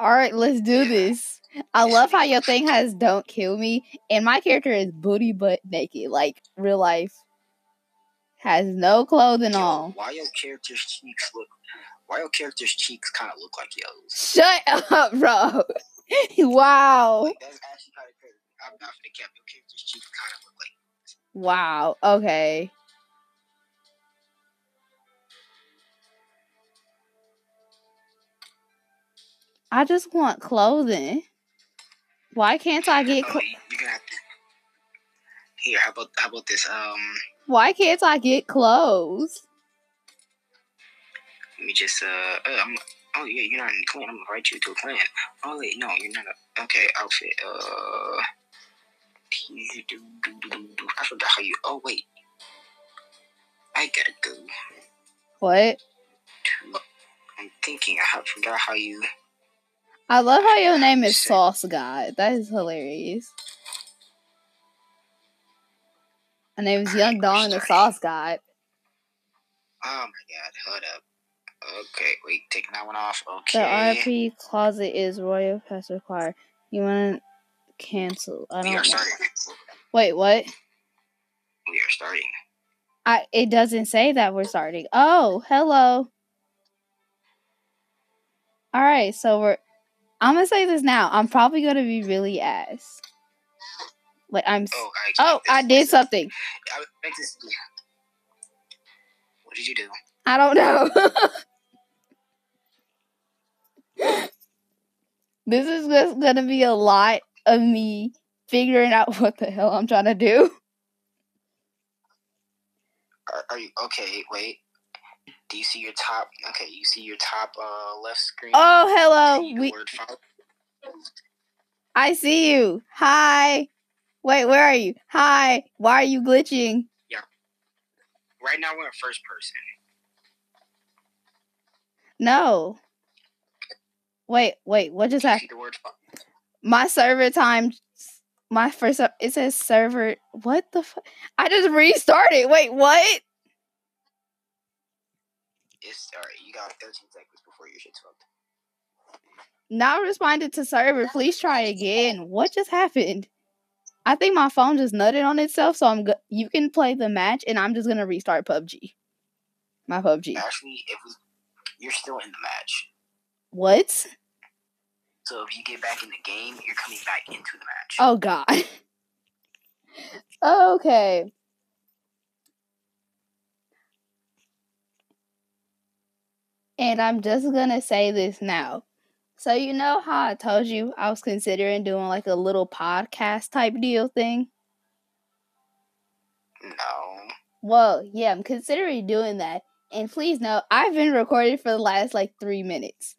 All right, let's do this. I love how your thing has "Don't kill me," and my character is booty butt naked, like real life. Has no clothing on. Why your character's cheeks kind of look like yours? Shut up, bro. Wow. Like, that's actually kind of crazy. I'm not finna cap. Your character's cheeks kind of look like yours. Wow. Okay. I just want clothing. Why can't I get clothing? Here, how about this? Why can't I get clothes? Let me just, oh yeah, you're not in the clan. I'm gonna invite you to a clan. Oh wait, no, you're not a, okay, outfit, I forgot how you, oh wait. I gotta go. What? I'm thinking, I forgot how you. I love how your name is Sauce God. That is hilarious. My name is Young Dawn the Sauce God. Oh my god, hold up. Okay, wait, taking that one off. Okay. The RP closet is Royal Pass required. You want to cancel? I don't know. Wait, what? We are starting. It doesn't say that we're starting. Oh, hello. All right, so I'm gonna say this now. I'm probably gonna be really ass. Like I'm. I did something. What did you do? I don't know. This is just going to be a lot of me figuring out what the hell I'm trying to do. Are you okay? Wait. Do you see your top? Okay, you see your top left screen. Oh, hello. I see you. Hi. Wait, where are you? Hi. Why are you glitching? Yeah. Right now we're in first person. No. Wait, what just happened? My server time, my first, it says server, what the fuck? I just restarted, wait, what? It's, alright, you got 13 seconds before your shit's fucked. Now responded to server, please try again. What just happened? I think my phone just nutted on itself, so you can play the match, and I'm just gonna restart PUBG. My PUBG. Actually, you're still in the match. What? So if you get back in the game, you're coming back into the match. Oh, God. Okay. And I'm just going to say this now. So you know how I told you I was considering doing like a little podcast type deal thing? No. Well, yeah, I'm considering doing that. And please know, I've been recording for the last, 3 minutes.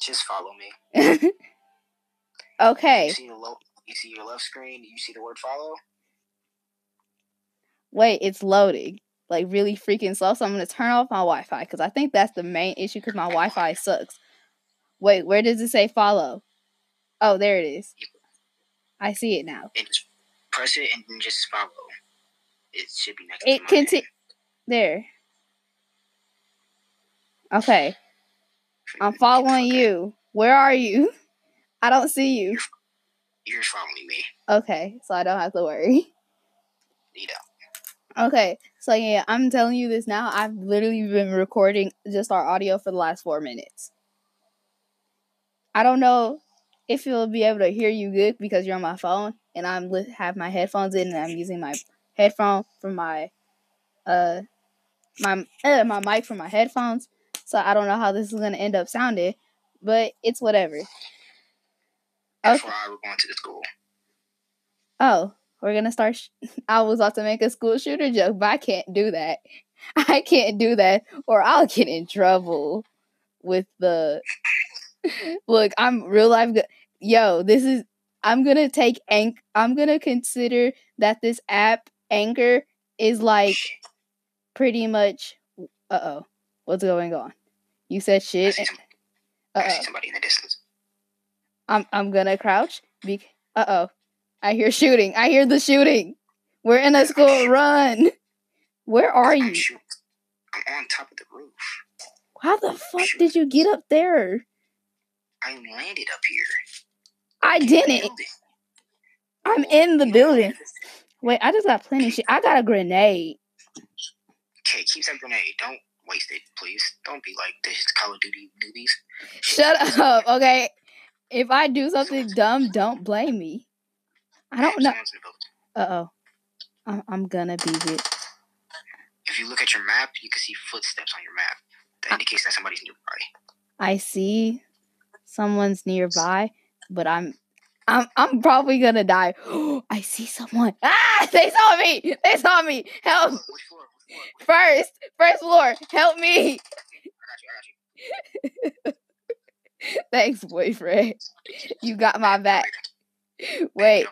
Just follow me. Okay. You see your left screen? You see the word follow? Wait, it's loading. Really freaking slow. So I'm going to turn off my Wi-Fi. Because I think that's the main issue. Because my Wi-Fi sucks. Wait, where does it say follow? Oh, there it is. I see it now. Press it and then just follow. It should be next to my name. There. Okay. I'm following you. Where are you? I don't see you. You're following me. Okay, so I don't have to worry. Okay, so yeah, I'm telling you this now. I've literally been recording just our audio for the last 4 minutes. I don't know if you'll be able to hear you good because you're on my phone. And I have my headphones in, and I'm using my headphone for my, my mic for my headphones. So I don't know how this is gonna end up sounding, but it's whatever. Okay. FYI, we're going to the school. Oh, we're gonna start. I was about to make a school shooter joke, but I can't do that. I can't do that, or I'll get in trouble with the. Look, I'm real life. Yo, this is. I'm going to take I'm going to consider that this app, Anchor, is pretty much, what's going on? You said shit. I see somebody in the distance. I'm going to crouch. I hear shooting. I hear the shooting. We're in a school. Run. Where are you? I'm on top of the roof. How the fuck did you get up there? I landed up here. I didn't. I'm in the building. Wait, I just got plenty of shit. I got a grenade. Okay, keep that grenade. Don't waste it, please. Don't be like this Call of Duty newbies. Shut up, okay? If I do something dumb, don't blame me. I don't know. Uh-oh. I'm gonna beat it. If you look at your map, you can see footsteps on your map. That indicates that somebody's nearby. I see someone's nearby, but I'm probably gonna die. I see someone. Ah! They saw me! They saw me! Help! Which floor? First floor. Help me! I got you. Thanks, boyfriend. You got my back. Wait.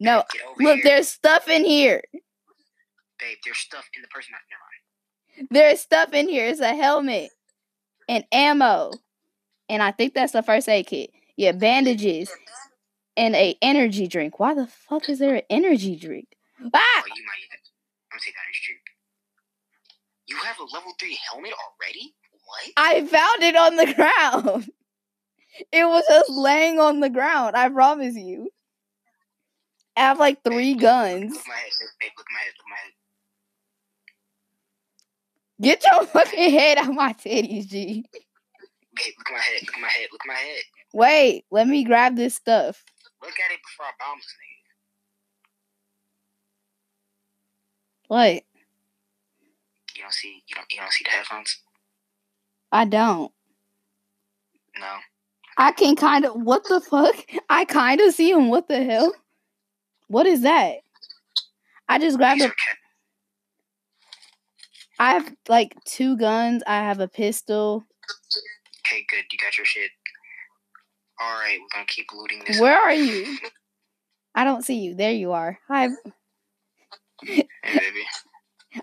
No. Look, there's stuff in here. Babe, there's stuff in the person. Never mind. There's stuff in here. It's a helmet and ammo. And I think that's the first aid kit. Yeah, bandages and a energy drink. Why the fuck is there an energy drink? Ah! Oh, you might even. I'm gonna take that energy drink. You have a level 3 helmet already? What? I found it on the ground. It was just laying on the ground. I promise you. I have like 3 guns. Look at my head. Get your fucking head out my titties, G. Babe, look at my head. Wait, let me grab this stuff. Look at it before I bomb this nigga. What? You don't see the headphones? I don't. No. I can kind of. What the fuck? I kind of see him. What the hell? What is that? I just grabbed a. I have like 2 guns. I have a pistol. Okay, good. You got your shit. All right, we're gonna keep looting this. Where are you? I don't see you. There you are. Hi. Hey, baby.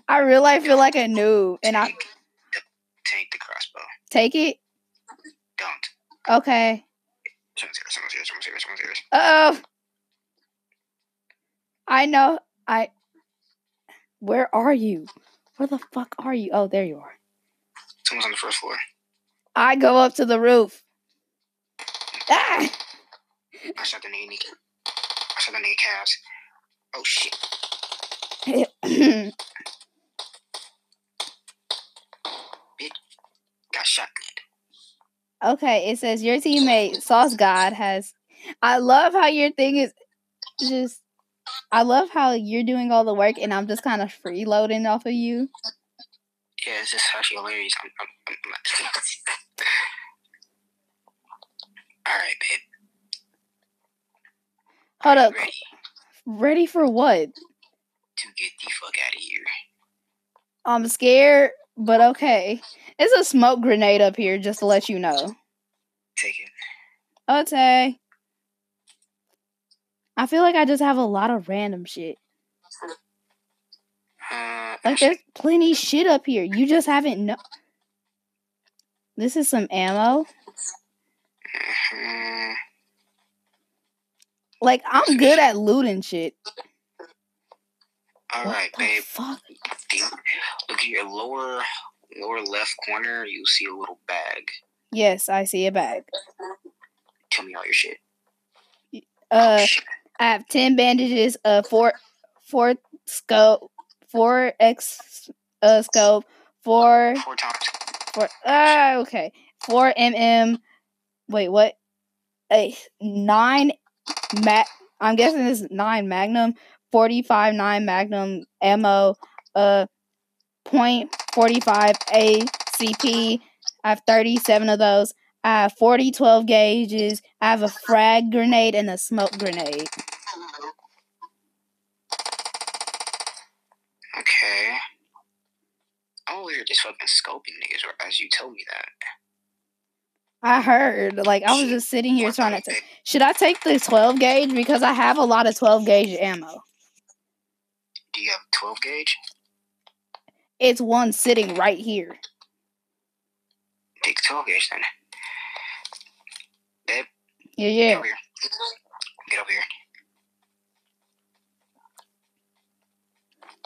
I really feel like a noob, and I take the crossbow. Take it. Don't. Okay. Someone's here. Uh-oh. I know. Where are you? Where the fuck are you? Oh, there you are. Someone's on the first floor. I go up to the roof. Ah! I shot the nigga calves. Oh shit. Bitch. Got shotgunned. Okay, it says your teammate Sauce God has. I love how your thing is just. I love how you're doing all the work and I'm just kind of freeloading off of you. Yeah, it's just actually hilarious. Alright, babe. Hold up. Ready for what? To get the fuck out of here. I'm scared, but okay. It's a smoke grenade up here, just to let you know. Take it. Okay. I feel like I just have a lot of random shit. Like, there's plenty shit up here. You just haven't known. This is some ammo. Like, I'm good at looting shit. Alright, babe. Fuck? Look at your lower left corner. You'll see a little bag. Yes, I see a bag. Tell me all your shit. I have 10 bandages, 4 scope, 4 times. Okay. 4mm. Wait, what? 9. I'm guessing this is 9 Magnum. 45 9 Magnum ammo. 0.45 ACP. I have 37 of those. I have 40 12 gauges. I have a frag grenade and a smoke grenade. Okay. I'm over here just fucking scoping niggas as you told me that. I heard. Like, I was just sitting here trying to... Should I take the 12 gauge? Because I have a lot of 12 gauge ammo. Do you have 12 gauge? It's one sitting right here. Take 12 gauge then. Babe? Yeah. Get over here.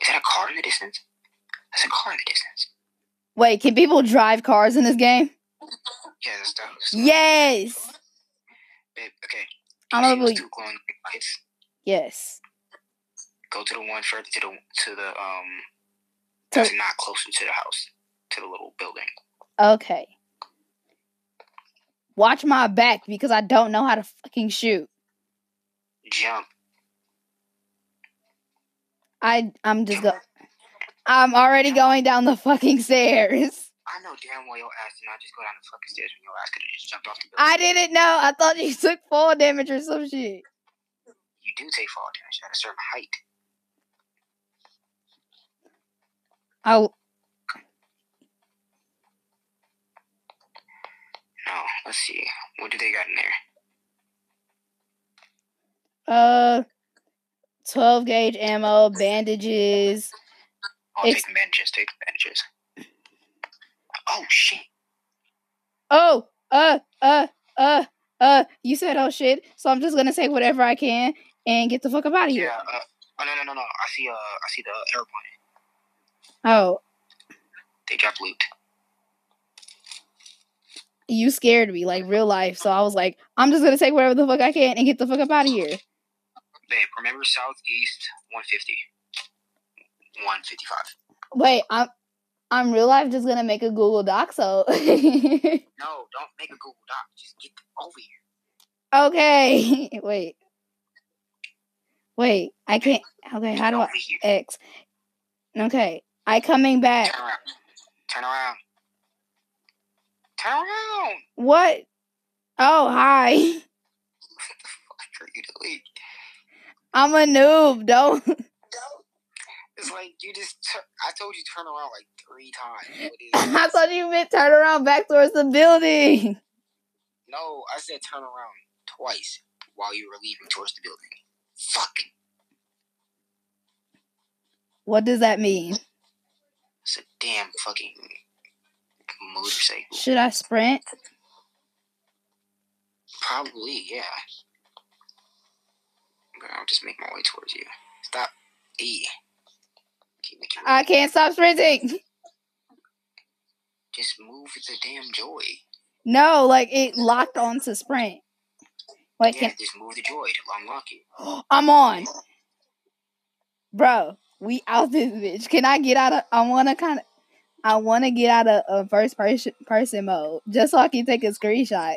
Is that a car in the distance? That's a car in the distance. Wait, can people drive cars in this game? Yeah, that's dope. Yes! Babe, okay. I'm going to glowing lights. Yes. Go to the one further to the that's not closer to the house, to the little building. Okay. Watch my back because I don't know how to fucking shoot. Jump. I'm just going. I'm already going down the fucking stairs. I know damn well your ass did not just go down the fucking stairs when your ass could have just jumped off the building. I didn't know. I thought you took fall damage or some shit. You do take fall damage at a certain height. No, let's see. What do they got in there? 12 gauge ammo, bandages. I'll take bandages. Oh, shit. Oh, you said oh, shit, so I'm just gonna take whatever I can and get the fuck up out of here. Yeah, no, I see the airplane. Oh. They dropped loot. You scared me, like, real life, so I was like, I'm just gonna take whatever the fuck I can and get the fuck up out of here. Babe, remember Southeast 150. 155. Wait, I'm real life just gonna make a Google Doc, so... No, don't make a Google Doc. Just get over here. Okay. Wait, I can't... Okay, how do I... X. Okay, I coming back. Turn around. What? Oh, hi. What the fuck are you doing? I'm a noob, don't... It's like, you just, I told you turn around like 3 times. I thought you meant turn around back towards the building. No, I said turn around twice while you were leaving towards the building. Fuck. What does that mean? It's a damn fucking motorcycle. Should I sprint? Probably, yeah. But I'll just make my way towards you. Stop. E. I can't stop sprinting. Just move with the damn joy. No, like it locked on to sprint. Like yeah, just move the joy to unlock it. I'm on. Bro, we out this bitch. Can I get out of I wanna get out of first person mode just so I can take a screenshot.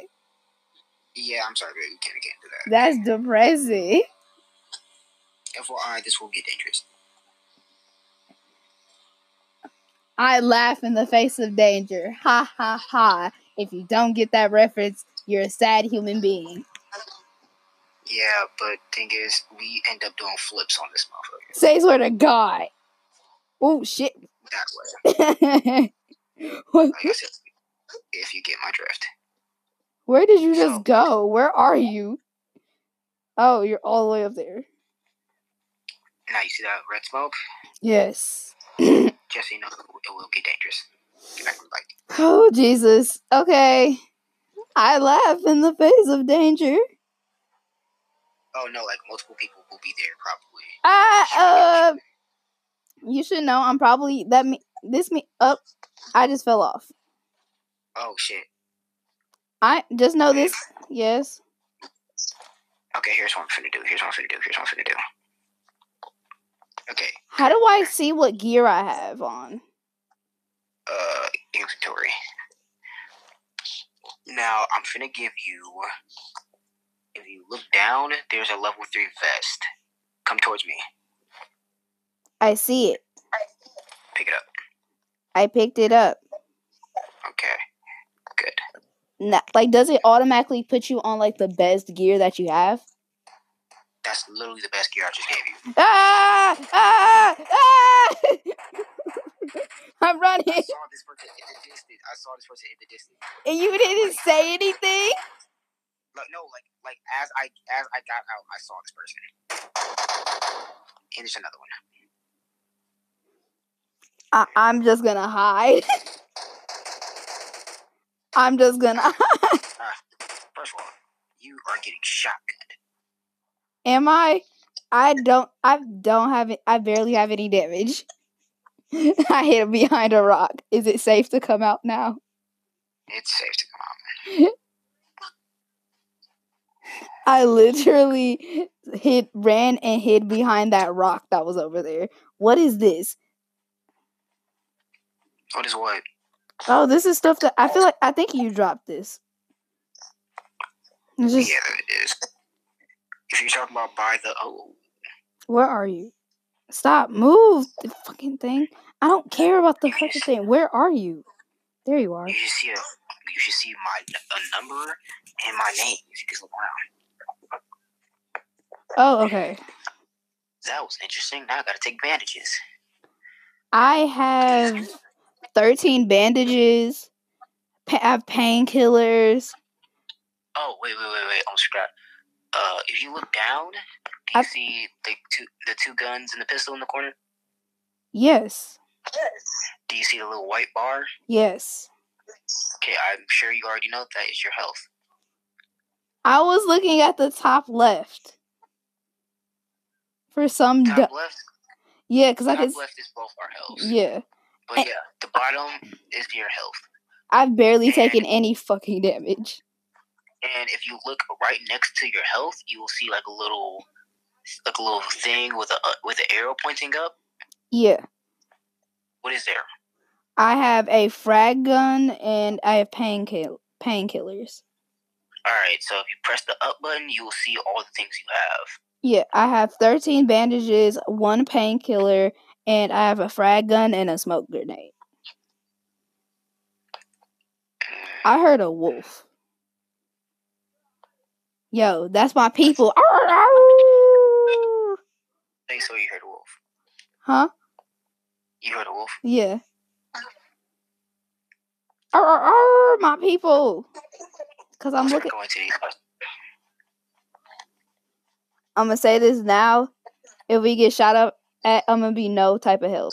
Yeah, I'm sorry, baby. You can't do that. That's depressing. FYI, this will get dangerous. I laugh in the face of danger. Ha, ha, ha. If you don't get that reference, you're a sad human being. Yeah, but thing is, we end up doing flips on this motherfucker. Say swear to God. Oh, shit. That way. Like I said, if you get my drift. Where did you just go? Where are you? Oh, you're all the way up there. Now you see that red smoke? Yes. Just so you know, it will get dangerous. Oh, Jesus. Okay. I laugh in the face of danger. Oh, no, like, multiple people will be there, probably. You should know, I'm probably, I just fell off. Oh, shit. I just know this, yes. Okay, here's what I'm finna do. Okay. How do I see what gear I have on? Inventory. Now, I'm finna give you... If you look down, there's a level 3 vest. Come towards me. I see it. Pick it up. I picked it up. Okay. Good. Now, like, does it automatically put you on, like, the best gear that you have? That's literally the best gear I just gave you. I'm running. I saw this person in the distance. And you didn't say anything? Like, no, like as I got out, I saw this person. And there's another one. I'm just gonna hide. I'm just gonna hide. First of all, you are getting shotgunned. Am I? I barely have any damage. I hid behind a rock. Is it safe to come out now? It's safe to come out, man. I literally ran and hid behind that rock that was over there. What is this? What is what? Oh, this is stuff that I feel like, I think you dropped this. It's just, yeah, it is. If you're talking about by the oh. Where are you? Stop. Move the fucking thing. I don't care about the fucking thing. Where are you? There you are. You should see my number and my name if you just look around. Oh, okay. That was interesting. Now I gotta take bandages. I have 13 bandages. I have painkillers. Oh, wait. I'm scratched. If you look down, can you see the two guns and the pistol in the corner? Yes. Do you see the little white bar? Yes. Okay, I'm sure you already know that is your health. I was looking at the top left. For some... Top left? Yeah, because I could... Top left is both our health. Yeah. But and, yeah, the bottom is your health. I've barely taken any fucking damage. And if you look right next to your health, you will see like a little thing with an arrow pointing up. Yeah. What is there? I have a frag gun and I have painkillers. All right, so if you press the up button, you will see all the things you have. Yeah, I have 13 bandages, one painkiller, and I have a frag gun and a smoke grenade. I heard a wolf. Yo, that's my people. Arr, arr. Hey, so you heard a wolf? Huh? You heard a wolf? Yeah. Arr, arr, arr, my people. Because I'm looking. I'm going to say this now. If we get shot up at, I'm going to be no type of help.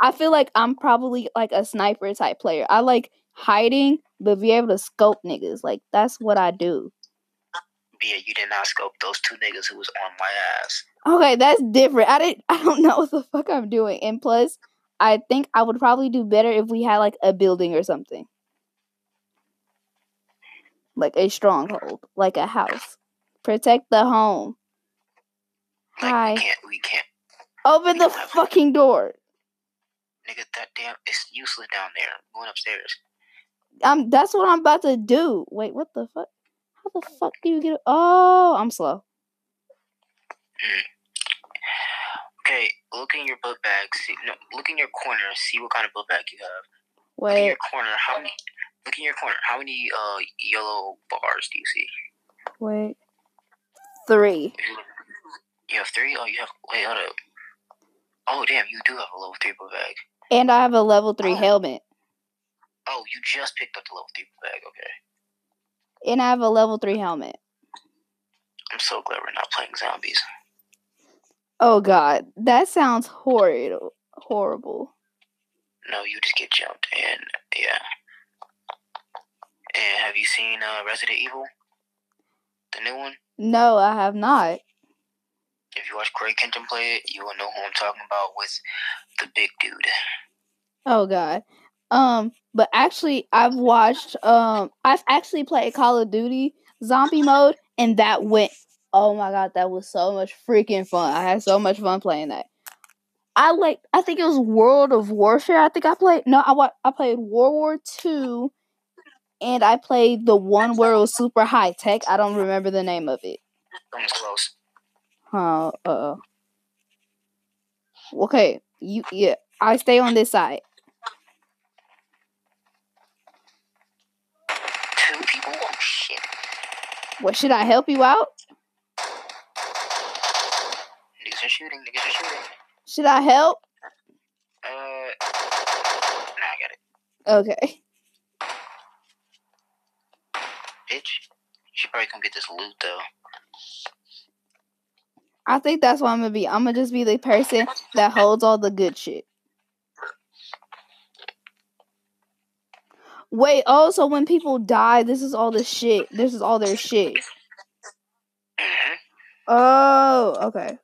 I feel like I'm probably like a sniper type player. I like hiding, but be able to scope niggas. Like, that's what I do. Yeah, you did not scope those two niggas who was on my ass. Okay, that's different. I don't know what the fuck I'm doing. And plus, I think I would probably do better if we had, like, a building or something. Like a stronghold. Like a house. Protect the home. Like, hi. We can't. Open the fucking door. Nigga, that damn, it's useless down there. I'm going upstairs. That's what I'm about to do. Wait, what the fuck? How the fuck do you get... Oh, I'm slow. Okay, look in your book bag. Look in your corner. See what kind of book bag you have. Wait. Look in your corner. How many yellow bars do you see? Wait. 3. You have 3? Oh, you have... Wait, hold up. Oh, damn, you do have a level 3 book bag. And I have a level 3 helmet. Oh, you just picked up the level 3 book bag. Okay. And I have a level 3 helmet. I'm so glad we're not playing zombies. Oh, God. That sounds horrible. No, you just get jumped. And, yeah. And have you seen Resident Evil? The new one? No, I have not. If you watch Craig Kenton play it, you will know who I'm talking about with the big dude. Oh, God. But actually, I've actually played Call of Duty zombie mode, and that went, oh my God, that was so much freaking fun. I had so much fun playing that. I think it was World of Warfare. I played World War II, and I played the one where it was super high tech. I don't remember the name of it. That was close. Oh, okay, yeah, I stay on this side. What, should I help you out? Niggas are shooting. Should I help? Nah, I got it. Okay. Bitch, she probably gonna get this loot, though. I think that's what I'm gonna be. I'm gonna just be the person that holds all the good shit. Wait, so when people die, this is all the shit. This is all their shit. Mm-hmm. Oh, okay.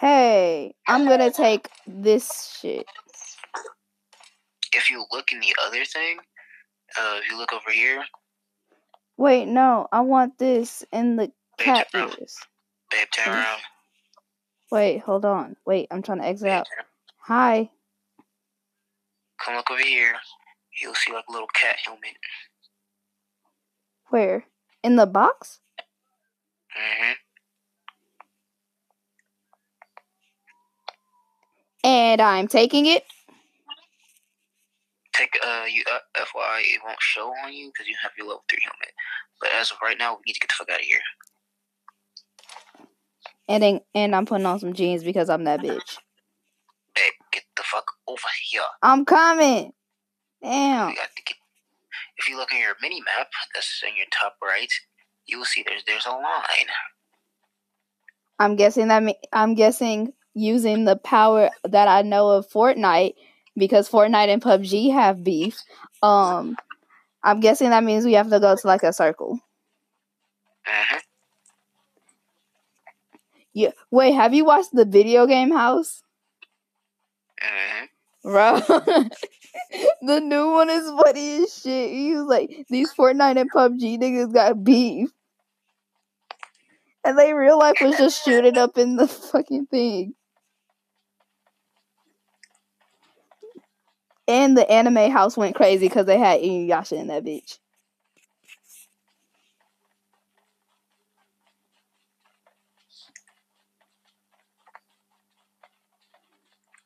Hey, I'm gonna take this shit. If you look in the other thing, if you look over here. Wait, no, I want this in the cat ears. Babe, turn around. Wait, hold on. Wait, I'm trying to exit out. Hi. Come look over here. You'll see like a little cat helmet. Where? In the box? Mm-hmm. And I'm taking it. Take you. FYI, it won't show on you because you have your level 3 helmet. But as of right now, we need to get the fuck out of here. And then, and I'm putting on some jeans because I'm that bitch. Babe, get the fuck over here. I'm coming. Damn. You got to get, if you look at your mini map, that's in your top right. You will see there's a line. I'm guessing that using the power that I know of Fortnite, because Fortnite and PUBG have beef, I'm guessing that means we have to go to like a circle. Uh-huh. Yeah. Wait, have you watched the video game House? Uh-huh. Bro, the new one is funny as shit. He was like, these Fortnite and PUBG niggas got beef. And they real life was just shooting up in the fucking thing. And the anime house went crazy because they had Inuyasha in that bitch.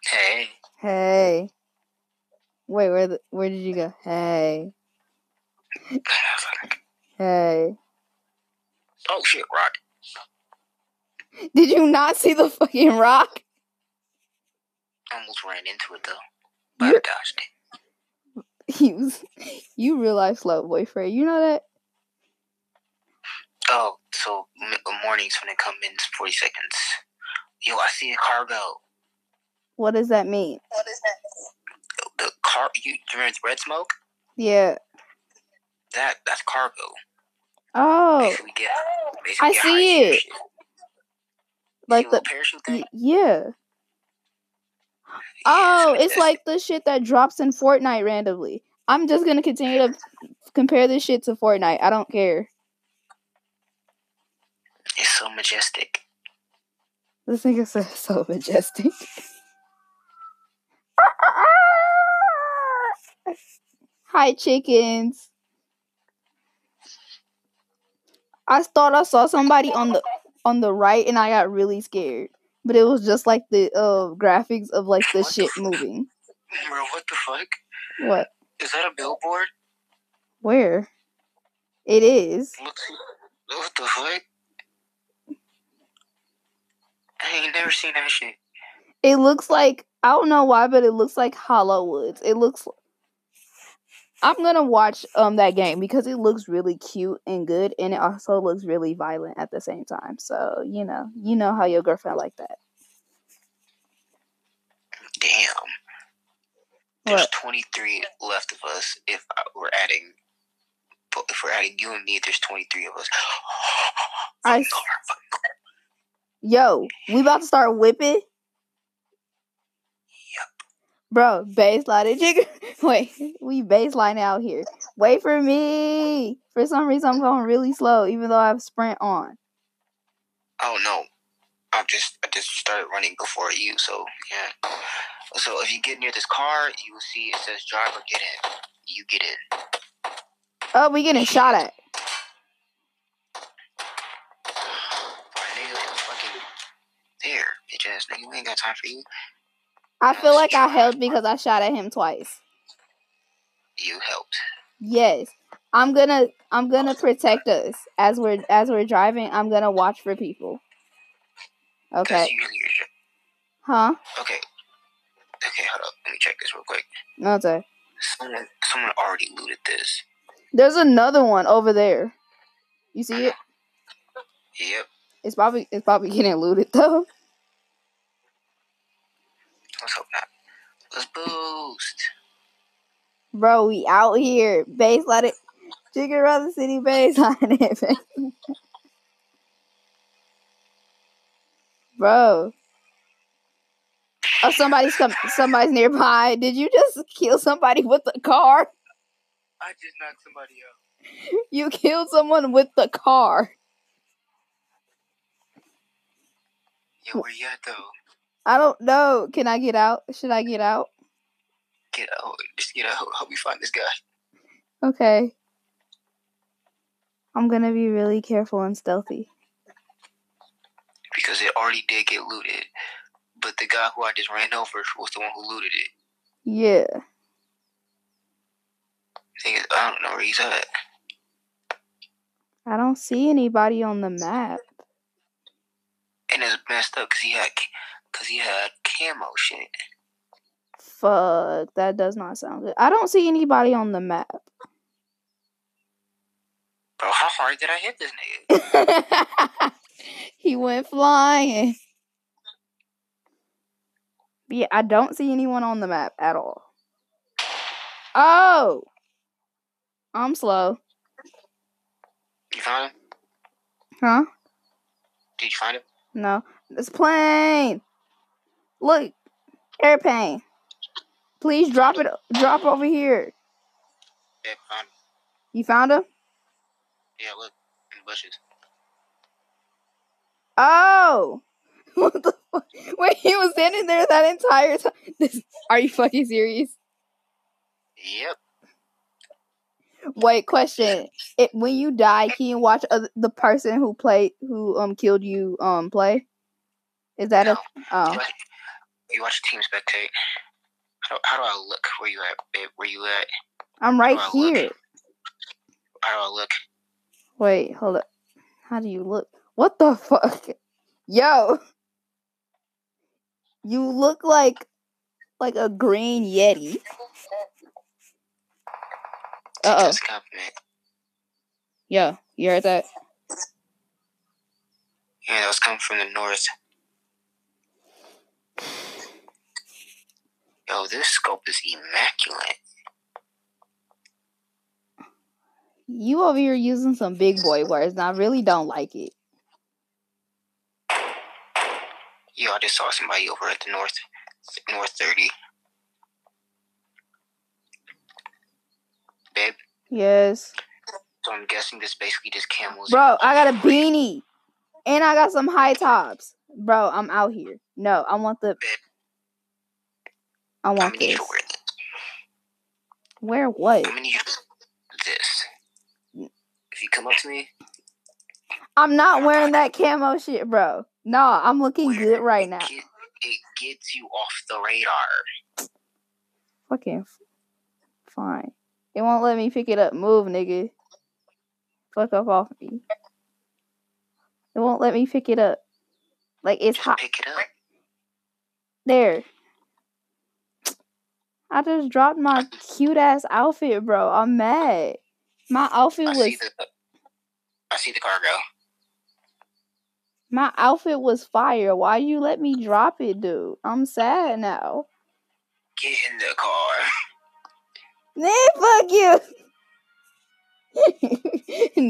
Hey. Hey. Wait, where did you go? Hey. Hey. Oh shit, Rock. Did you not see the fucking rock? I almost ran into it though. But I dodged it. You real life slow boyfriend. You know that? Oh, so mornings when it comes in 40 seconds. Yo, I see a cargo. What does that mean? The car. You remember the red smoke? Yeah. That's cargo. Oh. Basically I see it. Shit. Like the parachute thing? Yeah. Oh, it's like the shit that drops in Fortnite randomly. I'm just gonna continue to compare this shit to Fortnite. I don't care. It's so majestic. This nigga said so majestic. Hi, chickens. I thought I saw somebody on the right, and I got really scared. But it was just like the graphics of like the shit moving. Bro, what the fuck? What? Is that a billboard? Where? It is. What the fuck? I ain't never seen that shit. It looks like, I don't know why, but it looks like Hollowoods. It looks. I'm gonna watch that game because it looks really cute and good, and it also looks really violent at the same time. So you know how your girlfriend like that. Damn. There's what? 23 left of us. If we're adding you and me, there's 23 of us. Yo, we about to start whipping. Bro, baseline chicken. Wait, we baseline out here. Wait for me. For some reason, I'm going really slow, even though I have sprint on. Oh no, I just started running before you. So yeah. So if you get near this car, you will see it says driver get in. You get in. Oh, we getting shot at. Fucking there, bitch ass nigga. We ain't got time for you. I feel like I helped because I shot at him twice. You helped. Yes. I'm gonna protect us as we're driving. I'm gonna watch for people. Okay. Huh? Okay. Okay, hold up. Let me check this real quick. Okay. Someone already looted this. There's another one over there. You see it? Yep. It's probably getting looted though. Let's hope not. Let's boost. Bro, we out here. Baseline it. Jigger around the city baseline it. Bro. Oh, somebody's nearby. Did you just kill somebody with the car? I just knocked somebody out. You killed someone with the car. Yo, where you at though? I don't know. Can I get out? Should I get out? Get out. Just get out. Help me find this guy. Okay. I'm gonna be really careful and stealthy. Because it already did get looted. But the guy who I just ran over was the one who looted it. Yeah. I don't know where he's at. I don't see anybody on the map. And it's messed up because he had camo shit. Fuck, that does not sound good. I don't see anybody on the map. Bro, how hard did I hit this nigga? He went flying. Yeah, I don't see anyone on the map at all. Oh! I'm slow. You found him? Huh? Did you find him? No. It's plane! Look! Airplane! Please drop it. Drop over here. Yeah, I found him. You found him? Yeah, look. In the bushes. Oh! What the fuck? Wait, he was standing there that entire time. Are you fucking serious? Yep. Wait, question. When you die, can you watch the person who killed you play? Is that You watch Team Spectate. How do I look? Where you at, babe? Where you at? I'm right here. How do I look? Wait, hold up. How do you look? What the fuck? Yo. You look like a green Yeti. Uh-oh. Yo, you heard that? Yeah, that was coming from the north. Yo, this scope is immaculate. You over here using some big boy words, and I really don't like it. Yo, I just saw somebody over at the north 30. Babe? Yes. So I'm guessing this basically just camels. Bro, I got a beanie. And I got some high tops. Bro, I'm out here. No, I want the... Babe. I want this. Wear what? I'm gonna need this. If you come up to me... I'm not wearing that camo shit, bro. No, I'm looking good right now. It gets you off the radar. Fucking fine. It won't let me pick it up. Move, nigga. Fuck up off me. It won't let me pick it up. Like, it's just hot. Pick it up. There. I just dropped my cute-ass outfit, bro. I'm mad. My outfit was... I see the cargo. My outfit was fire. Why you let me drop it, dude? I'm sad now. Get in the car. Man, fuck you.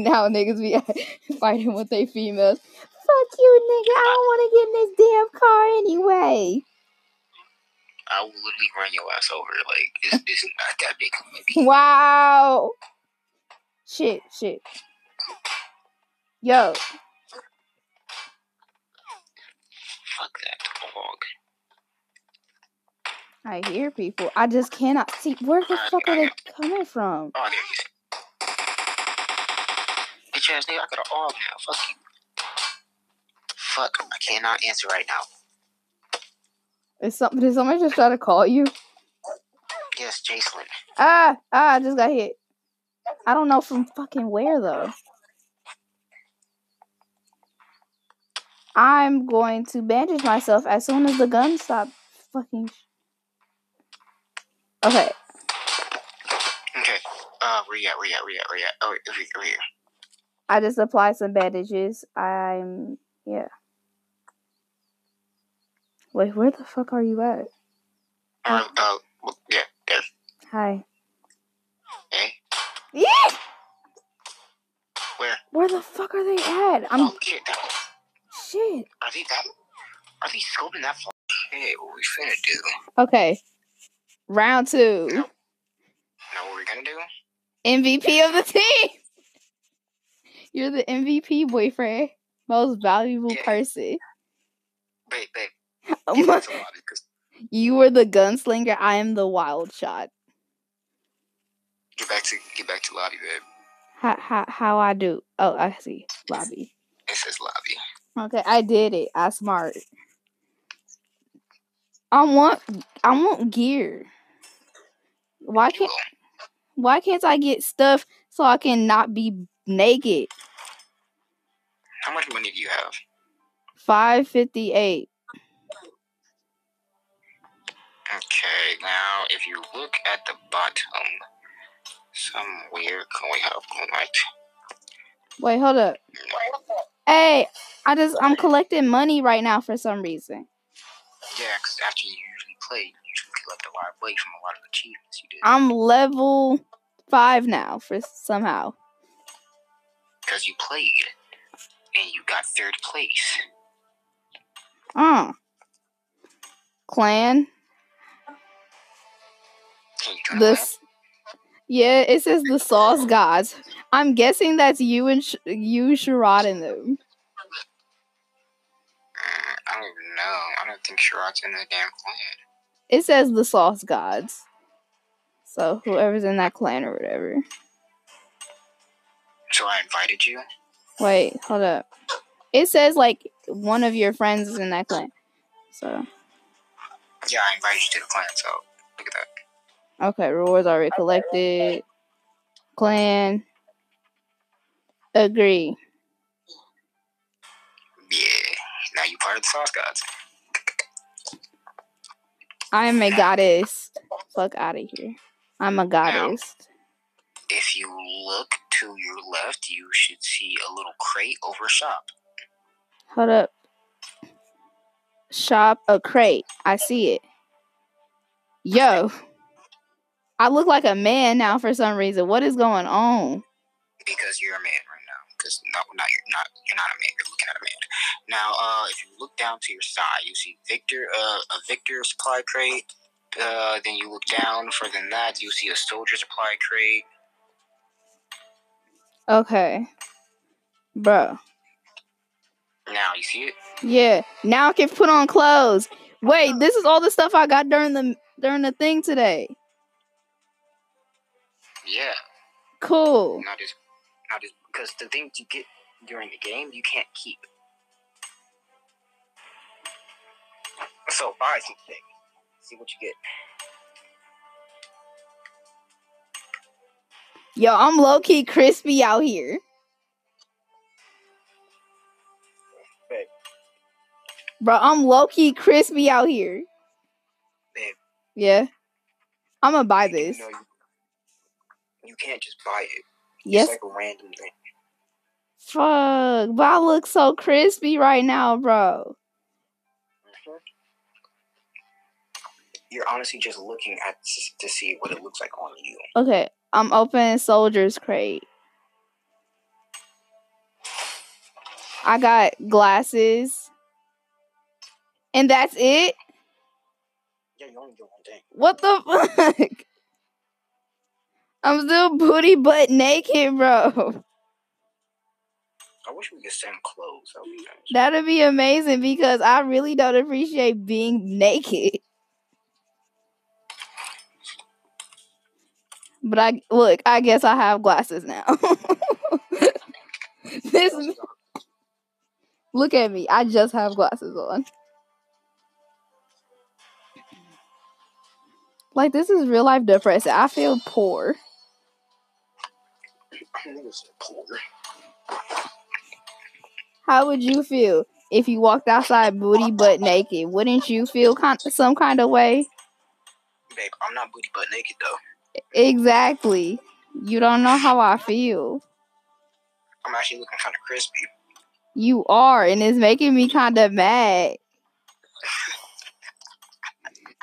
Now niggas be fighting with they females. Fuck you, nigga. I don't want to get in this damn car anyway. I will literally run your ass over. Like, this is not that big of a deal. Wow. Shit. Yo. Fuck that dog. I hear people. I just cannot see. Where the fuck are they coming from? Oh, there he is. Bitch ass nigga, I got an AUG now. Fuck you. Fuck, I cannot answer right now. Did somebody just try to call you? Yes, Jason. I just got hit. I don't know from fucking where, though. I'm going to bandage myself as soon as the gun stops fucking... Okay. Okay. Where you at? Oh, over here. I just applied some bandages. Yeah. Wait, where the fuck are you at? Yeah, there. Hi. Hey? Yeah! Where? Where the fuck are they at? I'm... Oh, shit, no. Shit. Are they scoping that far? Okay, what we finna do? Okay, round two. No. Know what we're gonna do? MVP of the team. You're the MVP, boyfriend, most valuable person. Wait. Oh my. You were the gunslinger. I am the wild shot. Get back to lobby, babe. How I do? Oh, I see. Lobby. It says lobby. Okay, I did it. I smart. I want gear. Why can't I get stuff so I can not be naked? How much money do you have? $5.58. Okay, now if you look at the bottom, somewhere can we have collect? Wait, hold up. No. Hey, I'm collecting money right now for some reason. Yeah, because after you usually play, you usually collect a lot of money from a lot of achievements you did. I'm level 5 now for somehow. Because you played and you got 3rd place. Oh. Clan. Yeah, it says the sauce gods. I'm guessing that's you and you, Sherrod, and them. I don't know. I don't think Sherrod's in the damn clan. It says the sauce gods. So whoever's in that clan or whatever. So I invited you? Wait, hold up. It says like one of your friends is in that clan. So. Yeah, I invited you to the clan, so look at that. Okay, rewards already collected. Clan. Agree. Yeah, now you part of the sauce gods. I'm a goddess. Fuck out of here. I'm a goddess. Now, if you look to your left, you should see a little crate over shop. Hold up. Shop a crate. I see it. Yo. I look like a man now for some reason. What is going on? Because you're a man right now. Because you're not a man. You're looking at a man. Now, if you look down to your side, you see a Victor supply crate. Then you look down further than that, you see a soldier supply crate. Okay, bro. Now you see it. Yeah. Now I can put on clothes. Wait, this is all the stuff I got during the thing today. Yeah. Cool. Not just because the things you get during the game you can't keep. So buy something. See what you get. Yo, I'm low key crispy out here. Babe. Bro, I'm low key crispy out here. Babe. Yeah. I'm gonna buy this. You can't just buy it. Yes. It's like a random thing. Fuck. But I look so crispy right now, bro. Mm-hmm. You're honestly just looking at to see what it looks like on you. Okay. I'm opening soldier's crate. I got glasses. And that's it? Yeah, you only do one thing. What the fuck? I'm still booty butt naked, bro. I wish we could send clothes. That'd be amazing because I really don't appreciate being naked. But I guess I have glasses now. Look at me. I just have glasses on. Like, this is real life depressing. I feel poor. How would you feel if you walked outside booty butt naked? Wouldn't you feel some kind of way? Babe, I'm not booty butt naked though. Exactly. You don't know how I feel. I'm actually looking kind of crispy. You are, and it's making me kind of mad.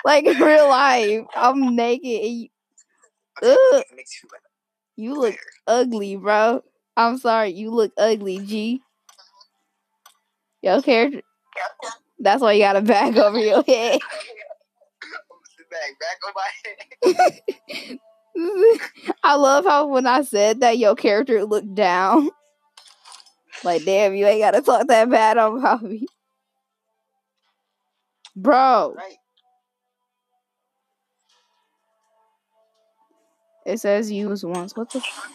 Like in real life, I'm naked. And you look ugly, bro. I'm sorry, you look ugly, G. Your character, That's why you got a bag over your head. Bag over my head. I love how when I said that, your character looked down. Like, damn, you ain't got to talk that bad about me. Bro. Right. It says use once.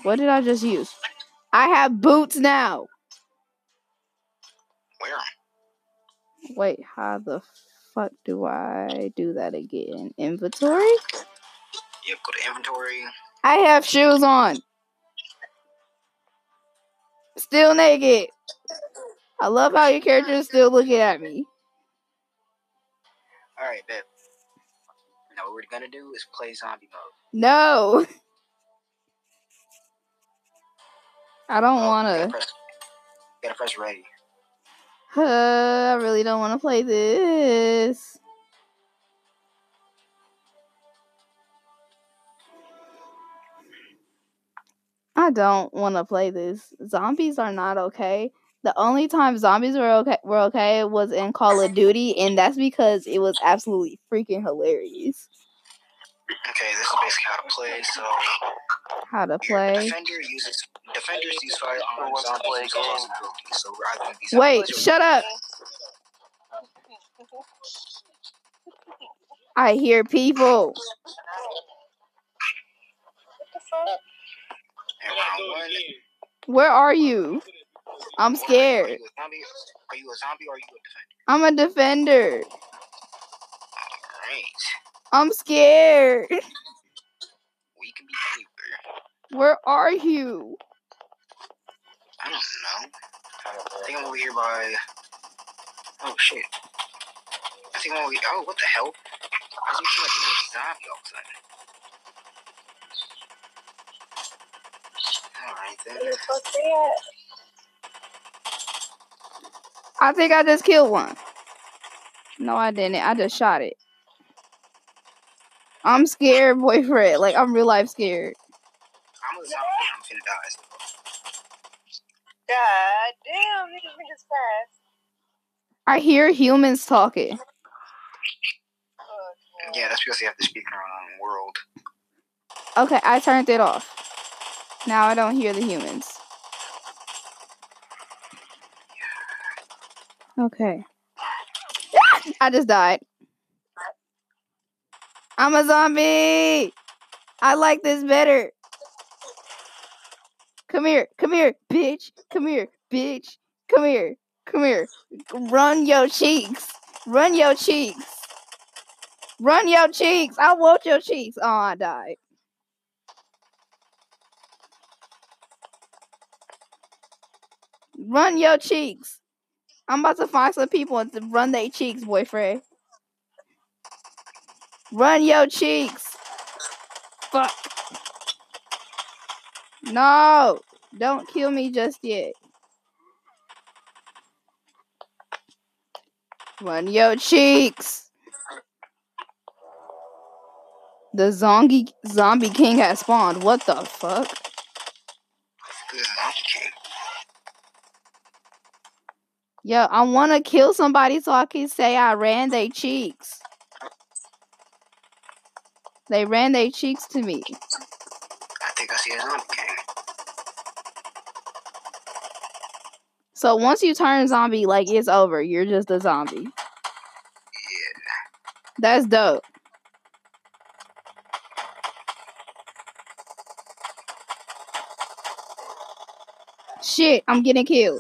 What did I just use? I have boots now. Where? Wait, how the fuck do I do that again? Inventory? Yep, go to inventory. I have shoes on. Still naked. I love how your character is still looking at me. Alright, babe. Now what we're gonna do is play zombie mode. No! I don't wanna. Gotta press ready. I really don't wanna play this. I don't want to play this. Zombies are not okay. The only time zombies were okay was in Call of Duty, and that's because it was absolutely freaking hilarious. Okay, this is basically how to play. So how to play? Defenders use firearms. Zombies use abilities. Wait, shut up! I hear people. Where are you? I'm scared. Are you a zombie or are you a defender? I'm a defender. All right. I'm scared. Well, you can be anywhere. Where are you? I don't know. I think I'm over here by... Oh, shit. I think I'm over here... Oh, what the hell? I was looking like a zombie all of a sudden. I think I just killed one. No, I didn't. I just shot it. I'm scared, boyfriend. Like, I'm real life scared. I'm a zombie. I'm finna die. God damn, you just went fast. I hear humans talking. Yeah, that's because you have to speak in our own world. Okay, I turned it off. Now I don't hear the humans. Okay. I just died. I'm a zombie. I like this better. Come here, bitch. Come here, bitch. Come here, come here. Run your cheeks. Run your cheeks. Run your cheeks. I want your cheeks. Oh, I died. Run your cheeks. I'm about to find some people and to run their cheeks, boyfriend. Run your cheeks. Fuck. No. Don't kill me just yet. Run your cheeks. The zombie king has spawned. What the fuck? Yo, I want to kill somebody so I can say I ran their cheeks. They ran their cheeks to me. I think I see a zombie king. So once you turn zombie, like, it's over. You're just a zombie. Yeah. That's dope. Shit, I'm getting killed.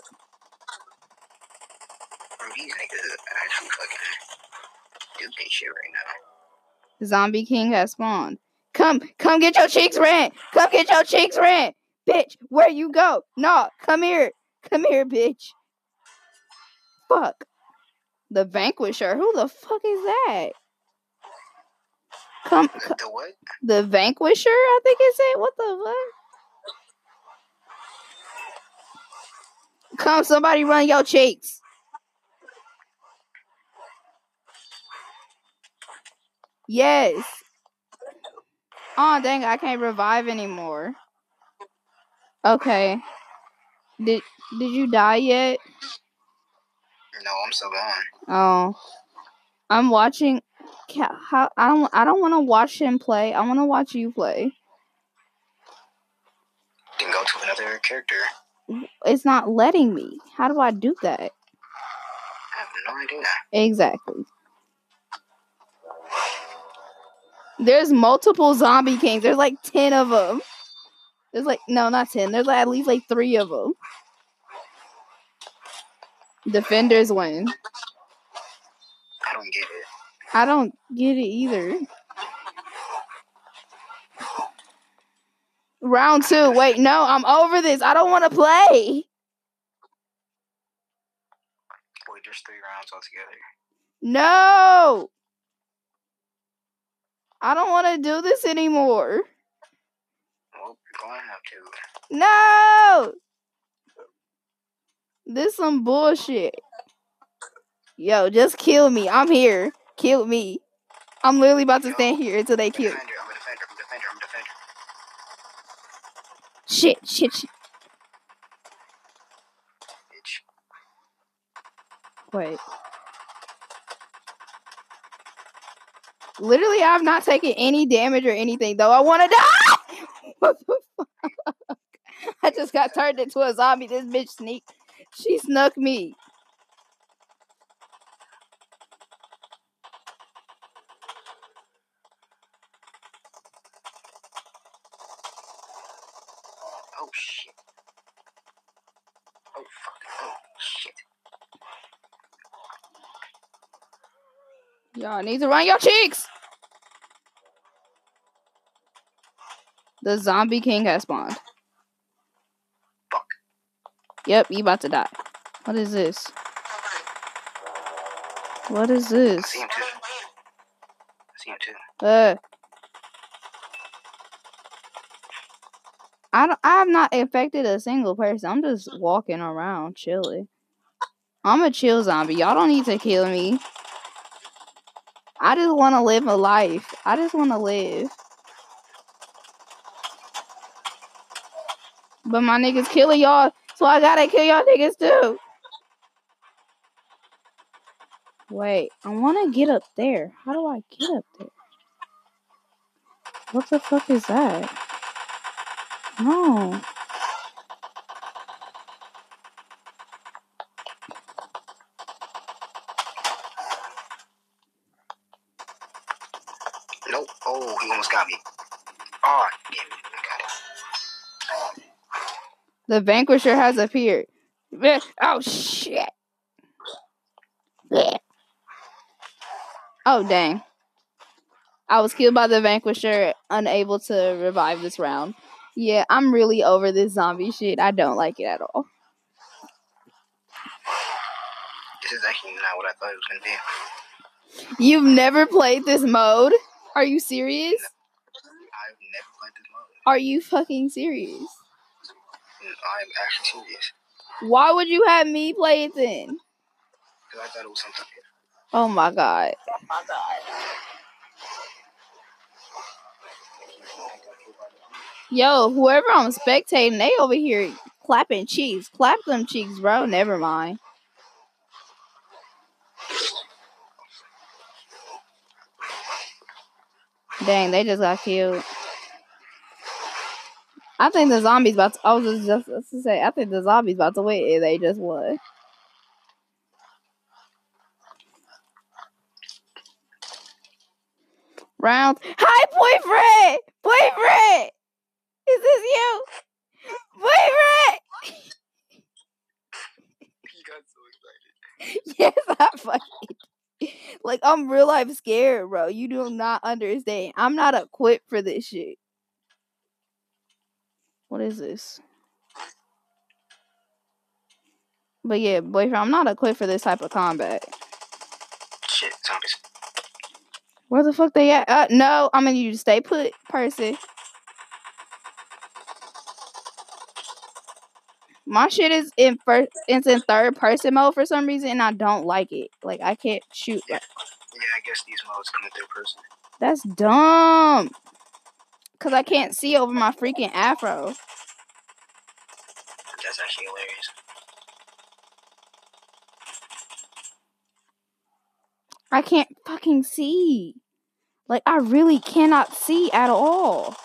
Zombie king has spawned. Come get your cheeks ran. Come get your cheeks ran. Bitch, where you go? No, come here. Come here, bitch. Fuck. The Vanquisher. Who the fuck is that? The what? The Vanquisher, I think it said. What the fuck? Come, somebody run your cheeks. Yes. Oh, dang, I can't revive anymore. Okay. Did you die yet? No, I'm still gone. Oh, I'm watching. How I don't want to watch him play. I want to watch you play. Can go to another character. It's not letting me. How do I do that? I have no idea. Exactly. There's multiple zombie kings. There's like 10 of them. There's like, no, not 10. There's like at least like 3 of them. Defenders win. I don't get it. I don't get it either. Round 2. Wait, no, I'm over this. I don't want to play. Wait, there's 3 rounds altogether. No! I don't want to do this anymore. Well, you're going to have to. No! This some bullshit. Yo, just kill me. I'm here. Kill me. I'm literally about to stand here until they kill me. I'm a defender. Shit. Bitch. Wait. Literally, I've not taken any damage or anything, though. I want to die! What the fuck? I just got turned into a zombie. This bitch sneaked. She snuck me. Oh, shit. Y'all need to run your cheeks! The zombie king has spawned. Fuck. Yep, you about to die. What is this? I see him too. I've not affected a single person. I'm just walking around chilling. I'm a chill zombie. Y'all don't need to kill me. I just want to live a life. I just want to live. But my niggas killing y'all, so I gotta kill y'all niggas too. Wait, I want to get up there. How do I get up there? What the fuck is that? No. Nope. Oh, he almost got me. Oh, damn it. I got it. The Vanquisher has appeared. Oh, shit. Oh, dang. I was killed by the Vanquisher, unable to revive this round. Yeah, I'm really over this zombie shit. I don't like it at all. This is actually not what I thought it was going to be. You've never played this mode? Are you serious? No, I've never played this mode. Are you fucking serious? No, I'm actually serious. Why would you have me play it then? Because I thought it was something different. Oh my god. Yo, whoever I'm spectating, they over here clapping cheeks. Clap them cheeks, bro. Never mind. Dang, they just got killed. I think the zombie's about to... I think the zombie's about to win, and they just won. Round... Hi, boyfriend! Is this you? Boyfriend! You got so excited. Yes, I fucking... Like, I'm real life scared, bro. You do not understand. I'm not equipped for this shit. What is this? But yeah, boyfriend, I'm not equipped for this type of combat. Shit, zombies. Where the fuck they at? No, I'm gonna need you to stay put, person. My shit is in first. It's in third person mode for some reason, and I don't like it. Like I can't shoot. Yeah, I guess these modes come in third person. That's dumb. Cause I can't see over my freaking afro. That's actually hilarious. I can't fucking see. Like, I really cannot see at all.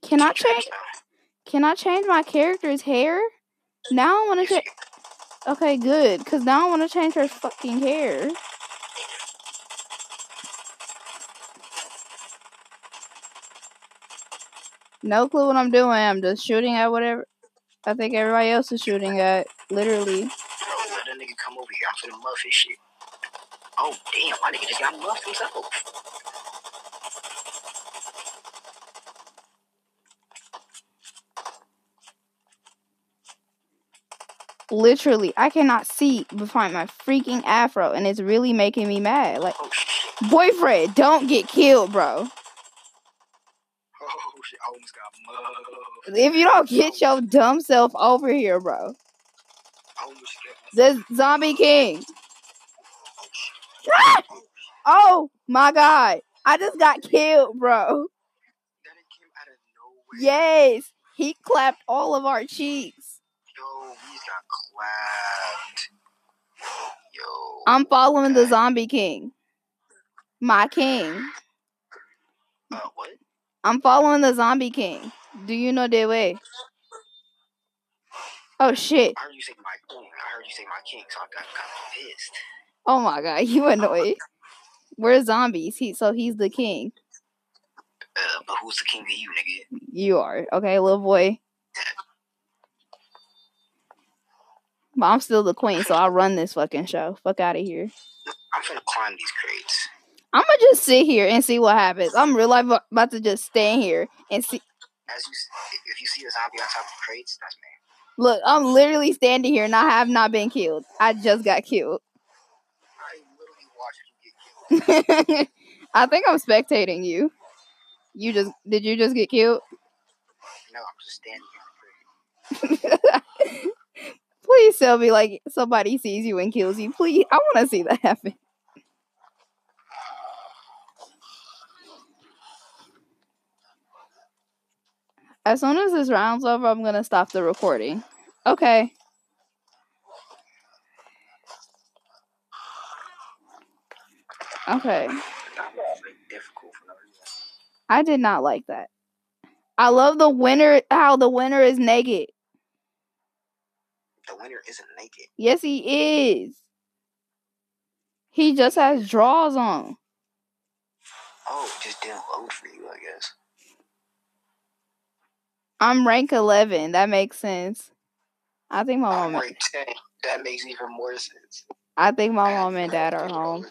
Can I change my character's hair? Now I want to change... Okay, good. Because now I want to change her fucking hair. No clue what I'm doing. I'm just shooting at whatever I think everybody else is shooting at. Literally. Don't let that nigga come over here. I'm finna muff his shit. Oh, damn. My nigga just got muffed himself. Literally, I cannot see behind my freaking afro, and it's really making me mad. Like, oh, boyfriend, don't get killed, bro. Oh, shit. I almost got mugged. If you don't get your dumb self over here, bro. This zombie king. Oh, my God. I just got killed, bro. That came out of nowhere. Yes. He clapped all of our cheeks. Yo, I'm following the zombie king. My king. What? I'm following the zombie king. Do you know the way? Oh, shit. I heard you say my king. I heard you say my king, so I got kind of pissed. Oh, my God. You annoyed. We're zombies, so he's the king. But who's the king of you, nigga? You are. Okay, little boy. But I'm still the queen, so I run this fucking show. Fuck out of here. I'm gonna climb these crates. I'm gonna just sit here and see what happens. I'm really about to just stand here and see. If you see a zombie on top of the crates, that's me. Look, I'm literally standing here, and I have not been killed. I just got killed. I literally watched you get killed. I think I'm spectating you. Did you just get killed? No, I'm just standing here. Please tell me, like, somebody sees you and kills you. Please, I want to see that happen. As soon as this round's over, I'm going to stop the recording. Okay. Okay. I did not like that. I love the winner, how the winner is naked. The winner isn't naked. Yes, he is. He just has drawers on. Oh, just didn't load for you, I guess. I'm rank 11. That makes sense. I think my mom... I'm rank 10. That makes even more sense. I think my mom and dad are home.